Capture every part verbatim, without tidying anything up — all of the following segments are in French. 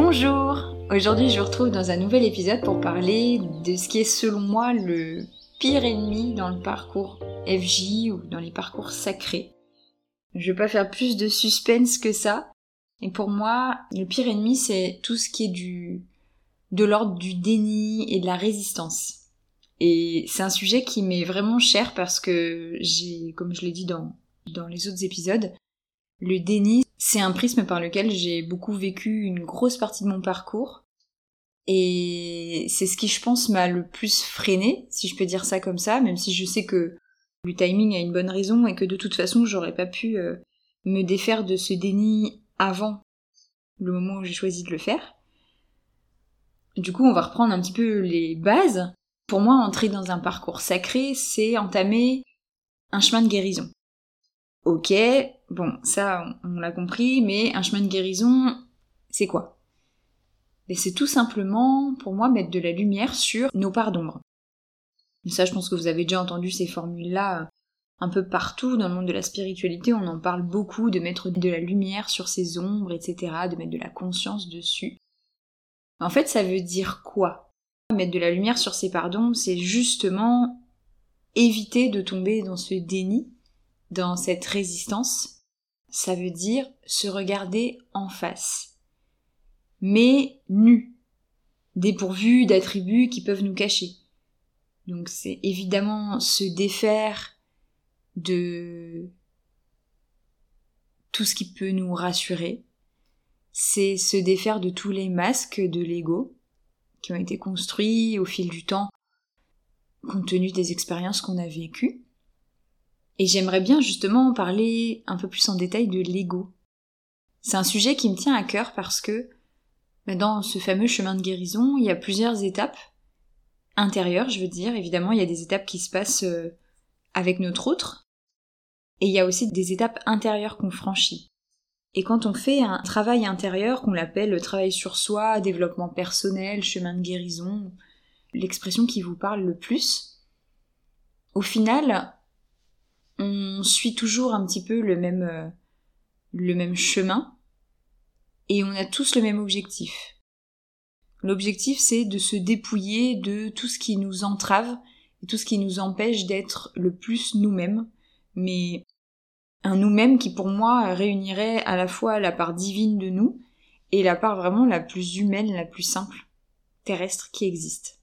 Bonjour! Aujourd'hui je vous retrouve dans un nouvel épisode pour parler de ce qui est selon moi le pire ennemi dans le parcours F J ou dans les parcours sacrés. Je vais pas faire plus de suspense que ça. Et pour moi, le pire ennemi c'est tout ce qui est du de l'ordre du déni et de la résistance. Et c'est un sujet qui m'est vraiment cher parce que j'ai, comme je l'ai dit dans, dans les autres épisodes, le déni, c'est un prisme par lequel j'ai beaucoup vécu une grosse partie de mon parcours. Et c'est ce qui, je pense, m'a le plus freinée, si je peux dire ça comme ça, même si je sais que le timing a une bonne raison et que de toute façon, j'aurais pas pu euh, me défaire de ce déni avant le moment où j'ai choisi de le faire. Du coup, on va reprendre un petit peu les bases. Pour moi, entrer dans un parcours sacré, c'est entamer un chemin de guérison. Ok, bon, ça, on l'a compris, mais un chemin de guérison, c'est quoi ? Ben, c'est tout simplement, pour moi, mettre de la lumière sur nos parts d'ombre. Et ça, je pense que vous avez déjà entendu ces formules-là un peu partout dans le monde de la spiritualité. On en parle beaucoup, de mettre de la lumière sur ces ombres, et cetera, de mettre de la conscience dessus. En fait, ça veut dire quoi ? Mettre de la lumière sur ses parts d'ombre, c'est justement éviter de tomber dans ce déni, dans cette résistance. Ça veut dire se regarder en face, mais nu, dépourvu d'attributs qui peuvent nous cacher. Donc c'est évidemment se défaire de tout ce qui peut nous rassurer, c'est se défaire de tous les masques de l'ego, qui ont été construits au fil du temps, compte tenu des expériences qu'on a vécues. Et j'aimerais bien justement parler un peu plus en détail de l'ego. C'est un sujet qui me tient à cœur parce que dans ce fameux chemin de guérison, il y a plusieurs étapes intérieures, je veux dire. Évidemment, il y a des étapes qui se passent avec notre autre, et il y a aussi des étapes intérieures qu'on franchit. Et quand on fait un travail intérieur, qu'on l'appelle le travail sur soi, développement personnel, chemin de guérison, l'expression qui vous parle le plus, au final, on suit toujours un petit peu le même, le même chemin, et on a tous le même objectif. L'objectif, c'est de se dépouiller de tout ce qui nous entrave, et tout ce qui nous empêche d'être le plus nous-mêmes, mais un nous-mêmes qui, pour moi, réunirait à la fois la part divine de nous et la part vraiment la plus humaine, la plus simple, terrestre qui existe.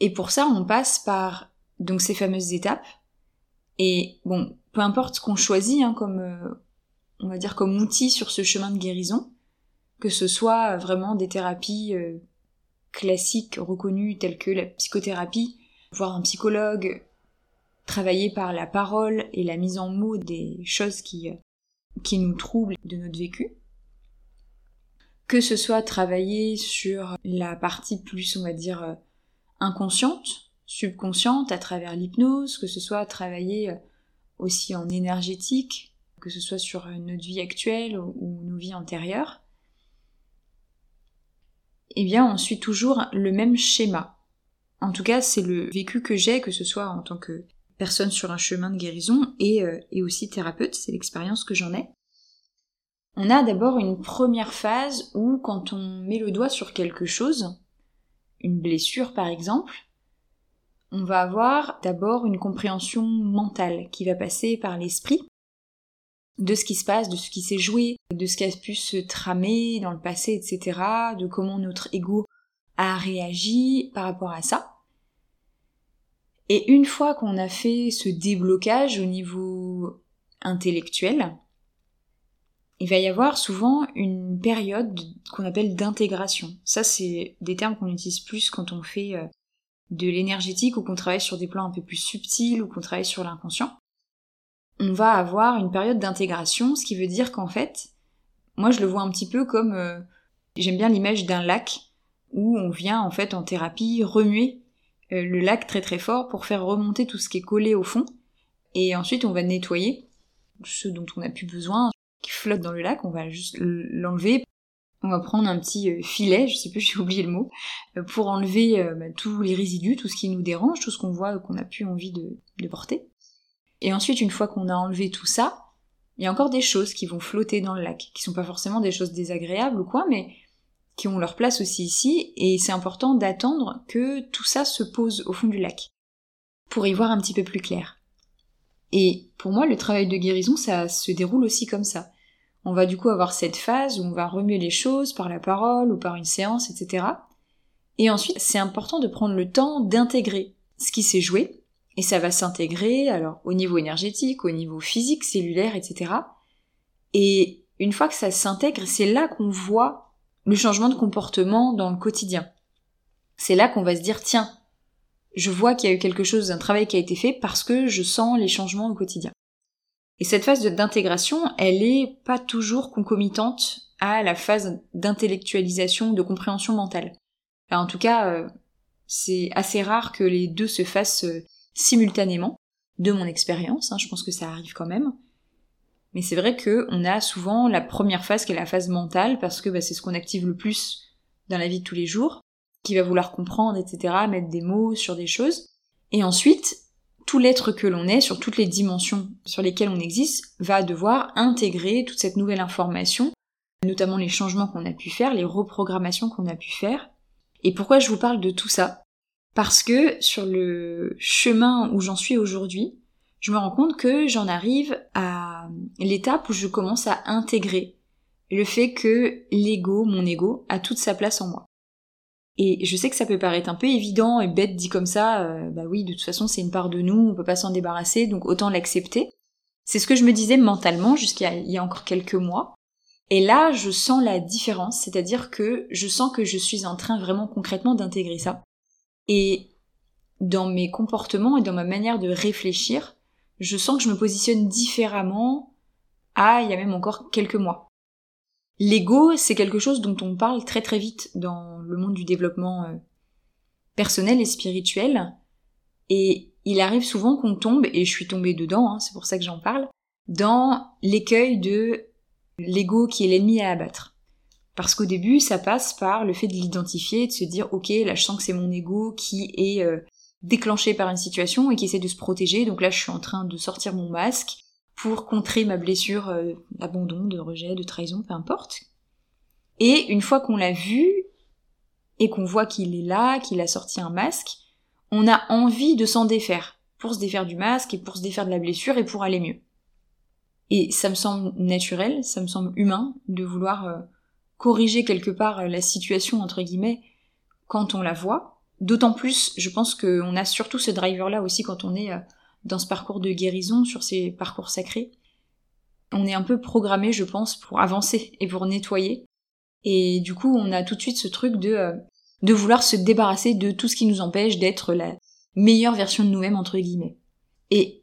Et pour ça, on passe par donc ces fameuses étapes. Et bon, peu importe ce qu'on choisit hein, comme, euh, on va dire comme outil sur ce chemin de guérison, que ce soit vraiment des thérapies euh, classiques reconnues telles que la psychothérapie, voire un psychologue, travailler par la parole et la mise en mots des choses qui, qui nous troublent de notre vécu. Que ce soit travailler sur la partie plus, on va dire, inconsciente, subconsciente, à travers l'hypnose, que ce soit travailler aussi en énergétique, que ce soit sur notre vie actuelle ou nos vies antérieures. Eh bien, on suit toujours le même schéma. En tout cas, c'est le vécu que j'ai, que ce soit en tant que personne sur un chemin de guérison et, euh, et aussi thérapeute, c'est l'expérience que j'en ai. On a d'abord une première phase où quand on met le doigt sur quelque chose, une blessure par exemple, on va avoir d'abord une compréhension mentale qui va passer par l'esprit de ce qui se passe, de ce qui s'est joué, de ce qui a pu se tramer dans le passé, et cetera, de comment notre ego a réagi par rapport à ça. Et une fois qu'on a fait ce déblocage au niveau intellectuel, il va y avoir souvent une période qu'on appelle d'intégration. Ça, c'est des termes qu'on utilise plus quand on fait de l'énergétique ou qu'on travaille sur des plans un peu plus subtils ou qu'on travaille sur l'inconscient. On va avoir une période d'intégration, ce qui veut dire qu'en fait, moi je le vois un petit peu comme... Euh, j'aime bien l'image d'un lac où on vient en fait en thérapie remuer le lac très très fort pour faire remonter tout ce qui est collé au fond, et ensuite on va nettoyer ce dont on n'a plus besoin, qui flotte dans le lac, on va juste l'enlever, on va prendre un petit filet, je sais plus, j'ai oublié le mot, pour enlever bah, tous les résidus, tout ce qui nous dérange, tout ce qu'on voit qu'on n'a plus envie de, de porter. Et ensuite, une fois qu'on a enlevé tout ça, il y a encore des choses qui vont flotter dans le lac, qui sont pas forcément des choses désagréables ou quoi, mais qui ont leur place aussi ici, et c'est important d'attendre que tout ça se pose au fond du lac, pour y voir un petit peu plus clair. Et pour moi, le travail de guérison, ça se déroule aussi comme ça. On va du coup avoir cette phase où on va remuer les choses par la parole ou par une séance, et cetera. Et ensuite, c'est important de prendre le temps d'intégrer ce qui s'est joué, et ça va s'intégrer alors au niveau énergétique, au niveau physique, cellulaire, et cetera. Et une fois que ça s'intègre, c'est là qu'on voit le changement de comportement dans le quotidien. C'est là qu'on va se dire, tiens, je vois qu'il y a eu quelque chose, un travail qui a été fait parce que je sens les changements au quotidien. Et cette phase d'intégration, elle est pas toujours concomitante à la phase d'intellectualisation, de compréhension mentale. Alors en tout cas, c'est assez rare que les deux se fassent simultanément, de mon expérience, hein, je pense que ça arrive quand même. Mais c'est vrai qu'on a souvent la première phase qui est la phase mentale, parce que bah, c'est ce qu'on active le plus dans la vie de tous les jours, qui va vouloir comprendre, et cetera, mettre des mots sur des choses. Et ensuite, tout l'être que l'on est, sur toutes les dimensions sur lesquelles on existe, va devoir intégrer toute cette nouvelle information, notamment les changements qu'on a pu faire, les reprogrammations qu'on a pu faire. Et pourquoi je vous parle de tout ça ? Parce que sur le chemin où j'en suis aujourd'hui, je me rends compte que j'en arrive à l'étape où je commence à intégrer le fait que l'ego, mon ego, a toute sa place en moi. Et je sais que ça peut paraître un peu évident et bête dit comme ça, euh, bah oui, de toute façon c'est une part de nous, on peut pas s'en débarrasser, donc autant l'accepter. C'est ce que je me disais mentalement jusqu'à il y a encore quelques mois. Et là, je sens la différence, c'est-à-dire que je sens que je suis en train vraiment concrètement d'intégrer ça. Et dans mes comportements et dans ma manière de réfléchir, je sens que je me positionne différemment à il y a même encore quelques mois. L'ego, c'est quelque chose dont on parle très très vite dans le monde du développement personnel et spirituel, et il arrive souvent qu'on tombe, et je suis tombée dedans, hein, c'est pour ça que j'en parle, dans l'écueil de l'ego qui est l'ennemi à abattre. Parce qu'au début, ça passe par le fait de l'identifier, de se dire « Ok, là je sens que c'est mon ego qui est euh, déclenché par une situation et qui essaie de se protéger, donc là je suis en train de sortir mon masque, pour contrer ma blessure d'abandon, de rejet, de trahison, peu importe. » Et une fois qu'on l'a vu, et qu'on voit qu'il est là, qu'il a sorti un masque, on a envie de s'en défaire, pour se défaire du masque, et pour se défaire de la blessure, et pour aller mieux. Et ça me semble naturel, ça me semble humain, de vouloir euh, corriger quelque part euh, la situation, entre guillemets, quand on la voit. D'autant plus, je pense qu'on a surtout ce driver-là aussi quand on est... Euh, dans ce parcours de guérison, sur ces parcours sacrés. On est un peu programmé, je pense, pour avancer et pour nettoyer. Et du coup, on a tout de suite ce truc de, euh, de vouloir se débarrasser de tout ce qui nous empêche d'être la meilleure version de nous-mêmes, entre guillemets. Et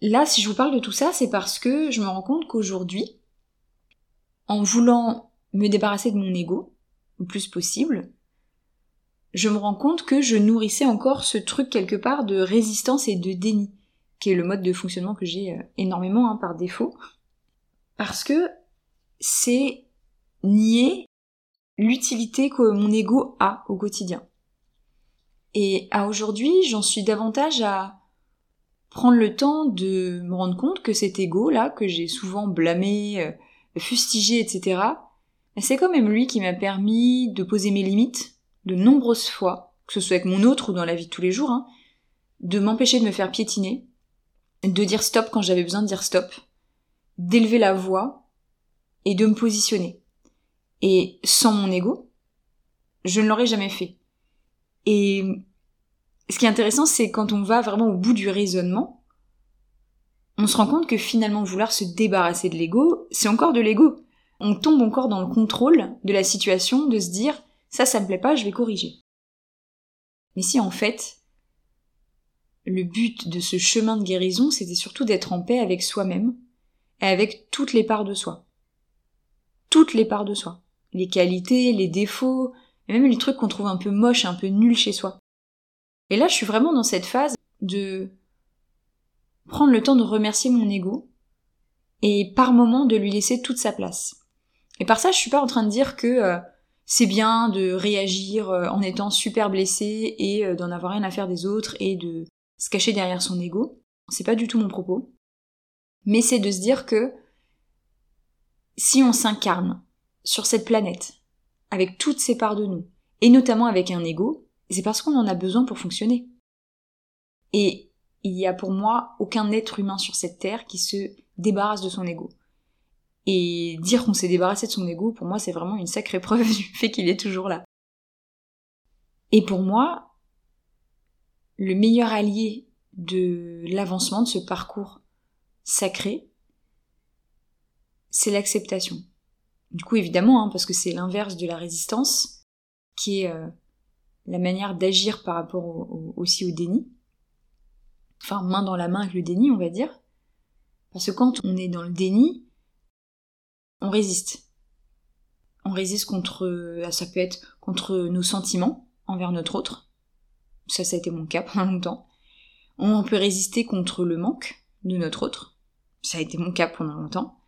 là, si je vous parle de tout ça, c'est parce que je me rends compte qu'aujourd'hui, en voulant me débarrasser de mon ego, le plus possible, je me rends compte que je nourrissais encore ce truc quelque part de résistance et de déni, qui est le mode de fonctionnement que j'ai énormément hein, par défaut, parce que c'est nier l'utilité que mon ego a au quotidien. Et à aujourd'hui, j'en suis davantage à prendre le temps de me rendre compte que cet ego-là, que j'ai souvent blâmé, fustigé, et cetera, c'est quand même lui qui m'a permis de poser mes limites, de nombreuses fois, que ce soit avec mon autre ou dans la vie de tous les jours, hein, de m'empêcher de me faire piétiner, de dire stop quand j'avais besoin de dire stop, d'élever la voix et de me positionner. Et sans mon ego, je ne l'aurais jamais fait. Et ce qui est intéressant, c'est quand on va vraiment au bout du raisonnement, on se rend compte que finalement vouloir se débarrasser de l'ego, c'est encore de l'ego. On tombe encore dans le contrôle de la situation, de se dire « ça, ça me plaît pas, je vais corriger ». Mais si en fait, le but de ce chemin de guérison, c'était surtout d'être en paix avec soi-même et avec toutes les parts de soi. Toutes les parts de soi. Les qualités, les défauts, et même les trucs qu'on trouve un peu moches, un peu nuls chez soi. Et là, je suis vraiment dans cette phase de prendre le temps de remercier mon ego et par moments de lui laisser toute sa place. Et par ça, je suis pas en train de dire que euh, c'est bien de réagir en étant super blessé et euh, d'en avoir rien à faire des autres et de se cacher derrière son ego, c'est pas du tout mon propos, mais c'est de se dire que si on s'incarne sur cette planète, avec toutes ces parts de nous, et notamment avec un ego, c'est parce qu'on en a besoin pour fonctionner. Et il n'y a pour moi aucun être humain sur cette terre qui se débarrasse de son ego. Et dire qu'on s'est débarrassé de son ego, pour moi, c'est vraiment une sacrée preuve du fait qu'il est toujours là. Et pour moi, le meilleur allié de l'avancement de ce parcours sacré, c'est l'acceptation. Du coup, évidemment, hein, parce que c'est l'inverse de la résistance, qui est euh, la manière d'agir par rapport au, au, aussi au déni. Enfin, main dans la main avec le déni, on va dire. Parce que quand on est dans le déni, on résiste. On résiste contre, ça peut être contre nos sentiments envers notre autre. Ça, ça a été mon cas pendant longtemps. On peut résister contre le manque de notre autre. Ça a été mon cas pendant longtemps.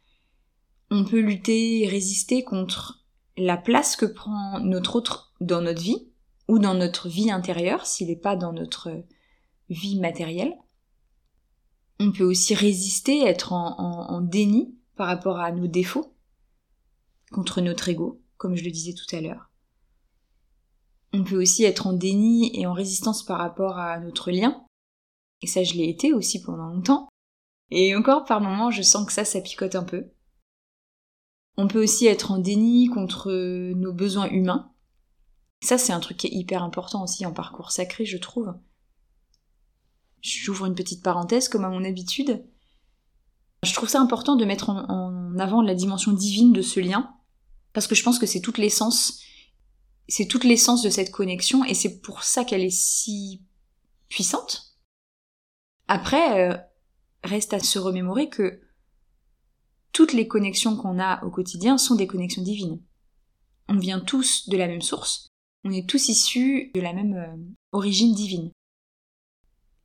On peut lutter et résister contre la place que prend notre autre dans notre vie, ou dans notre vie intérieure, s'il n'est pas dans notre vie matérielle. On peut aussi résister, être en, en, en déni par rapport à nos défauts, contre notre ego, comme je le disais tout à l'heure. On peut aussi être en déni et en résistance par rapport à notre lien, et ça je l'ai été aussi pendant longtemps, et encore par moments je sens que ça, ça picote un peu. On peut aussi être en déni contre nos besoins humains. Ça, c'est un truc qui est hyper important aussi en parcours sacré, je trouve. J'ouvre une petite parenthèse, comme à mon habitude. Je trouve ça important de mettre en, en avant la dimension divine de ce lien, parce que je pense que c'est toute l'essence, c'est toute l'essence de cette connexion, et c'est pour ça qu'elle est si puissante. Après, euh, reste à se remémorer que toutes les connexions qu'on a au quotidien sont des connexions divines. On vient tous de la même source, on est tous issus de la même euh, origine divine.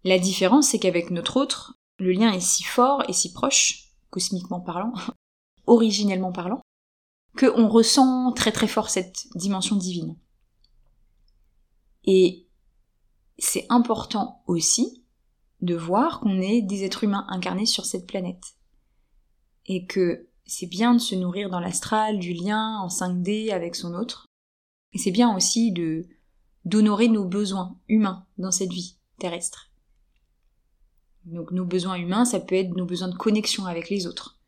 La différence, c'est qu'avec notre autre, le lien est si fort et si proche, cosmiquement parlant, originellement parlant, qu'on ressent très très fort cette dimension divine. Et c'est important aussi de voir qu'on est des êtres humains incarnés sur cette planète. Et que c'est bien de se nourrir dans l'astral, du lien en cinq D avec son autre. Et c'est bien aussi de, d'honorer nos besoins humains dans cette vie terrestre. Donc nos besoins humains, ça peut être nos besoins de connexion avec les autres.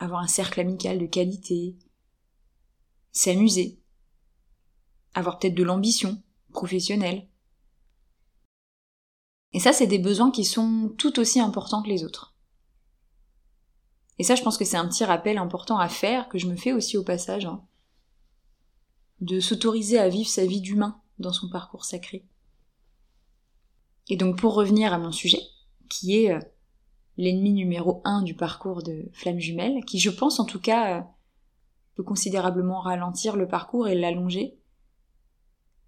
Avoir un cercle amical de qualité. S'amuser. Avoir peut-être de l'ambition professionnelle. Et ça, c'est des besoins qui sont tout aussi importants que les autres. Et ça, je pense que c'est un petit rappel important à faire, que je me fais aussi au passage, hein, de s'autoriser à vivre sa vie d'humain dans son parcours sacré. Et donc pour revenir à mon sujet, qui est euh, l'ennemi numéro un du parcours de Flamme Jumelle, qui je pense en tout cas euh, peut considérablement ralentir le parcours et l'allonger,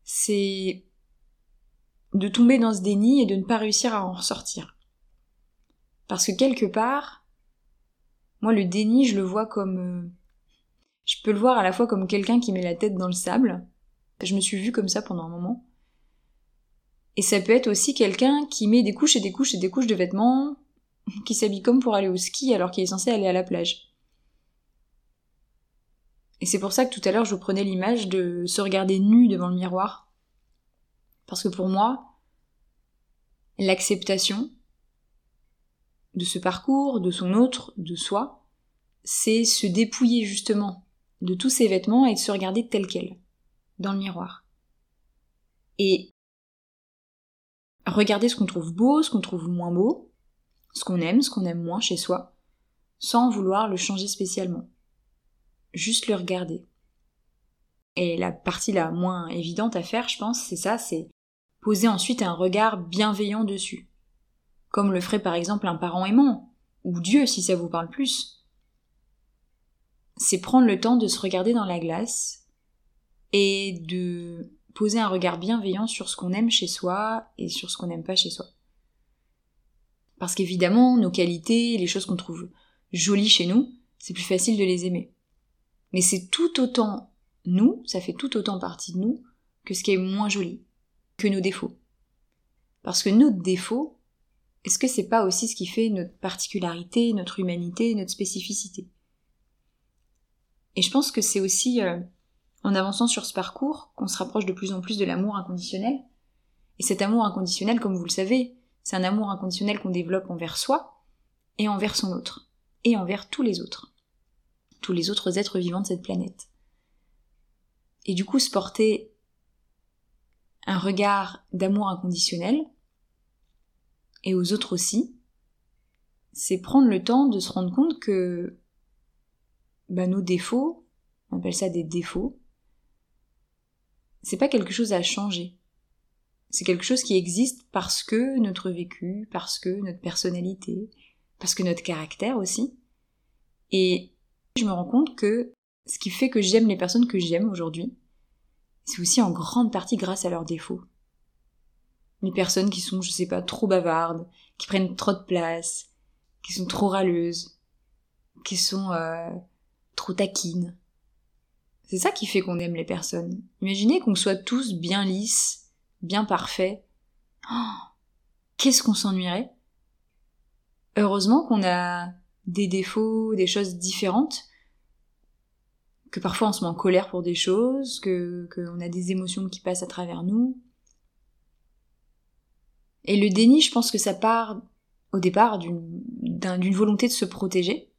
c'est de tomber dans ce déni et de ne pas réussir à en ressortir. Parce que quelque part, moi, le déni, je le vois comme... Euh, je peux le voir à la fois comme quelqu'un qui met la tête dans le sable. Je me suis vue comme ça pendant un moment. Et ça peut être aussi quelqu'un qui met des couches et des couches et des couches de vêtements, qui s'habille comme pour aller au ski alors qu'il est censé aller à la plage. Et c'est pour ça que tout à l'heure, je vous prenais l'image de se regarder nu devant le miroir. Parce que pour moi, l'acceptation de ce parcours, de son autre, de soi, c'est se dépouiller justement de tous ses vêtements et de se regarder tel quel, dans le miroir. Et regarder ce qu'on trouve beau, ce qu'on trouve moins beau, ce qu'on aime, ce qu'on aime moins chez soi, sans vouloir le changer spécialement. Juste le regarder. Et la partie la moins évidente à faire, je pense, c'est ça, c'est poser ensuite un regard bienveillant dessus. Comme le ferait par exemple un parent aimant, ou Dieu si ça vous parle plus. C'est prendre le temps de se regarder dans la glace et de poser un regard bienveillant sur ce qu'on aime chez soi et sur ce qu'on n'aime pas chez soi. Parce qu'évidemment, nos qualités, les choses qu'on trouve jolies chez nous, c'est plus facile de les aimer. Mais c'est tout autant nous, ça fait tout autant partie de nous, que ce qui est moins joli, que nos défauts. Parce que nos défauts, est-ce que c'est pas aussi ce qui fait notre particularité, notre humanité, notre spécificité ? Et je pense que c'est aussi euh, en avançant sur ce parcours qu'on se rapproche de plus en plus de l'amour inconditionnel. Et cet amour inconditionnel, comme vous le savez, c'est un amour inconditionnel qu'on développe envers soi et envers son autre, et envers tous les autres, tous les autres êtres vivants de cette planète. Et du coup, se porter un regard d'amour inconditionnel, et aux autres aussi, c'est prendre le temps de se rendre compte que bah, nos défauts, on appelle ça des défauts, c'est pas quelque chose à changer. C'est quelque chose qui existe parce que notre vécu, parce que notre personnalité, parce que notre caractère aussi. Et je me rends compte que ce qui fait que j'aime les personnes que j'aime aujourd'hui, c'est aussi en grande partie grâce à leurs défauts. Les personnes qui sont, je sais pas, trop bavardes, qui prennent trop de place, qui sont trop râleuses, qui sont euh, trop taquines. C'est ça qui fait qu'on aime les personnes. Imaginez qu'on soit tous bien lisses, bien parfait. Oh, qu'est-ce qu'on s'ennuierait ? Heureusement qu'on a des défauts, des choses différentes, que parfois on se met en colère pour des choses, que qu'on a des émotions qui passent à travers nous. Et le déni, je pense que ça part au départ d'une, d'un, d'une volonté de se protéger,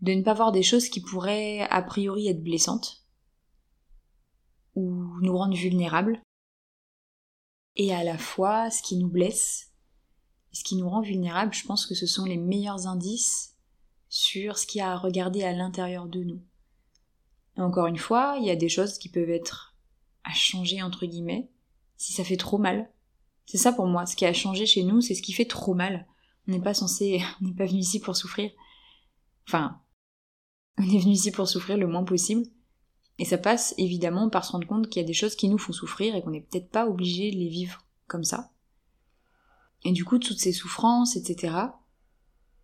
de ne pas voir des choses qui pourraient a priori être blessantes ou nous rendre vulnérables. Et à la fois, ce qui nous blesse, ce qui nous rend vulnérables, je pense que ce sont les meilleurs indices sur ce qu'il y a à regarder à l'intérieur de nous. Et encore une fois, il y a des choses qui peuvent être à changer, entre guillemets, si ça fait trop mal. C'est ça pour moi, ce qui a changé chez nous, c'est ce qui fait trop mal. On n'est pas censé, on n'est pas venu ici pour souffrir. Enfin, on est venu ici pour souffrir le moins possible. Et ça passe évidemment par se rendre compte qu'il y a des choses qui nous font souffrir et qu'on n'est peut-être pas obligé de les vivre comme ça. Et du coup, toutes ces souffrances, et cetera,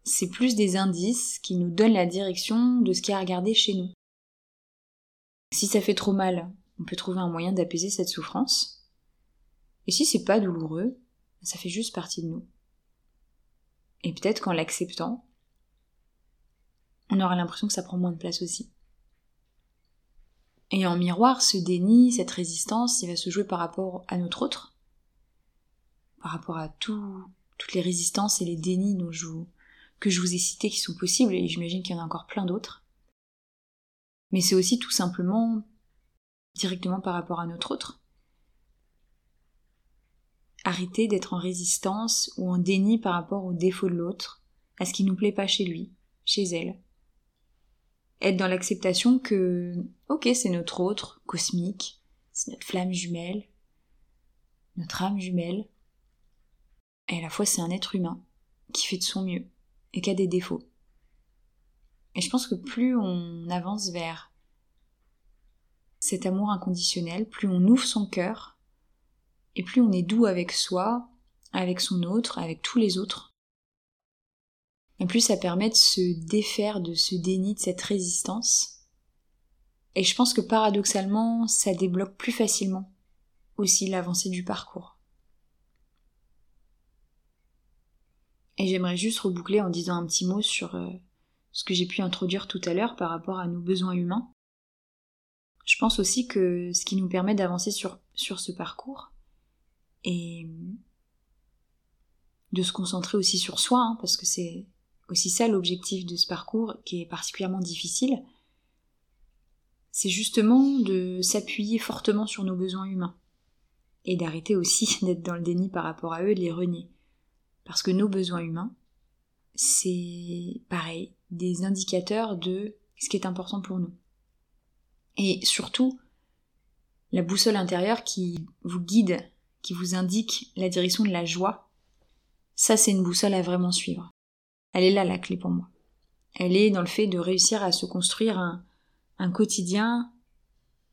c'est plus des indices qui nous donnent la direction de ce qu'il y a à regarder chez nous. Si ça fait trop mal, on peut trouver un moyen d'apaiser cette souffrance. Et si c'est pas douloureux, ça fait juste partie de nous. Et peut-être qu'en l'acceptant, on aura l'impression que ça prend moins de place aussi. Et en miroir, ce déni, cette résistance, il va se jouer par rapport à notre autre, par rapport à tout, toutes les résistances et les dénis dont je vous, que je vous ai cités qui sont possibles, et j'imagine qu'il y en a encore plein d'autres. Mais c'est aussi tout simplement directement par rapport à notre autre. Arrêter d'être en résistance ou en déni par rapport aux défauts de l'autre, à ce qui nous plaît pas chez lui, chez elle. Être dans l'acceptation que, ok, c'est notre autre, cosmique, c'est notre flamme jumelle, notre âme jumelle, et à la fois c'est un être humain qui fait de son mieux et qui a des défauts. Et je pense que plus on avance vers cet amour inconditionnel, plus on ouvre son cœur, et plus on est doux avec soi, avec son autre, avec tous les autres, et plus ça permet de se défaire de ce déni, de cette résistance. Et je pense que paradoxalement, ça débloque plus facilement aussi l'avancée du parcours. Et j'aimerais juste reboucler en disant un petit mot sur euh, ce que j'ai pu introduire tout à l'heure par rapport à nos besoins humains. Je pense aussi que ce qui nous permet d'avancer sur, sur ce parcours et de se concentrer aussi sur soi, hein, parce que c'est aussi ça l'objectif de ce parcours qui est particulièrement difficile, c'est justement de s'appuyer fortement sur nos besoins humains et d'arrêter aussi d'être dans le déni par rapport à eux et de les renier, parce que nos besoins humains, c'est pareil, des indicateurs de ce qui est important pour nous, et surtout la boussole intérieure qui vous guide, qui vous indique la direction de la joie. Ça, c'est une boussole à vraiment suivre. Elle est là, la clé pour moi. Elle est dans le fait de réussir à se construire un, un quotidien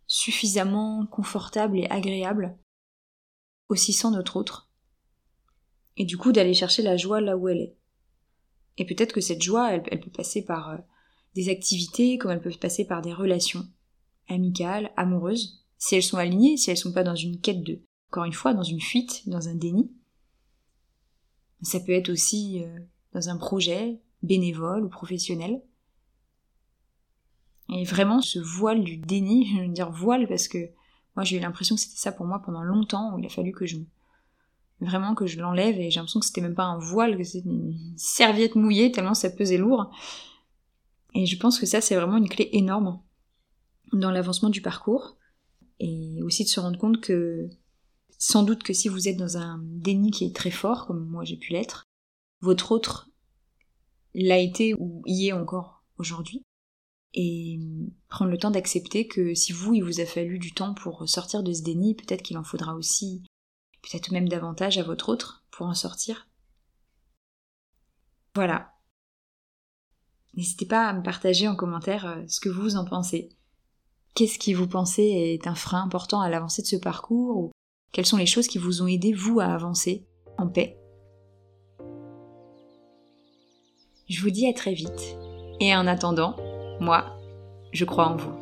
suffisamment confortable et agréable, aussi sans notre autre, et du coup d'aller chercher la joie là où elle est. Et peut-être que cette joie, elle, elle peut passer par euh, des activités, comme elle peut passer par des relations amicales, amoureuses, si elles sont alignées, si elles ne sont pas dans une quête de, encore une fois, dans une fuite, dans un déni. Ça peut être aussi dans un projet bénévole ou professionnel. Et vraiment, ce voile du déni, je veux dire voile parce que moi j'ai eu l'impression que c'était ça pour moi pendant longtemps, où il a fallu que je vraiment que je l'enlève, et j'ai l'impression que c'était même pas un voile, que c'était une serviette mouillée tellement ça pesait lourd. Et je pense que ça c'est vraiment une clé énorme dans l'avancement du parcours, et aussi de se rendre compte que sans doute que si vous êtes dans un déni qui est très fort, comme moi j'ai pu l'être, votre autre l'a été ou y est encore aujourd'hui. Et prendre le temps d'accepter que si vous, il vous a fallu du temps pour sortir de ce déni, peut-être qu'il en faudra aussi, peut-être même davantage à votre autre pour en sortir. Voilà. N'hésitez pas à me partager en commentaire ce que vous en pensez. Qu'est-ce qui vous pensez est un frein important à l'avancée de ce parcours, ou quelles sont les choses qui vous ont aidé, vous, à avancer en paix? Je vous dis à très vite, et en attendant, moi, je crois en vous.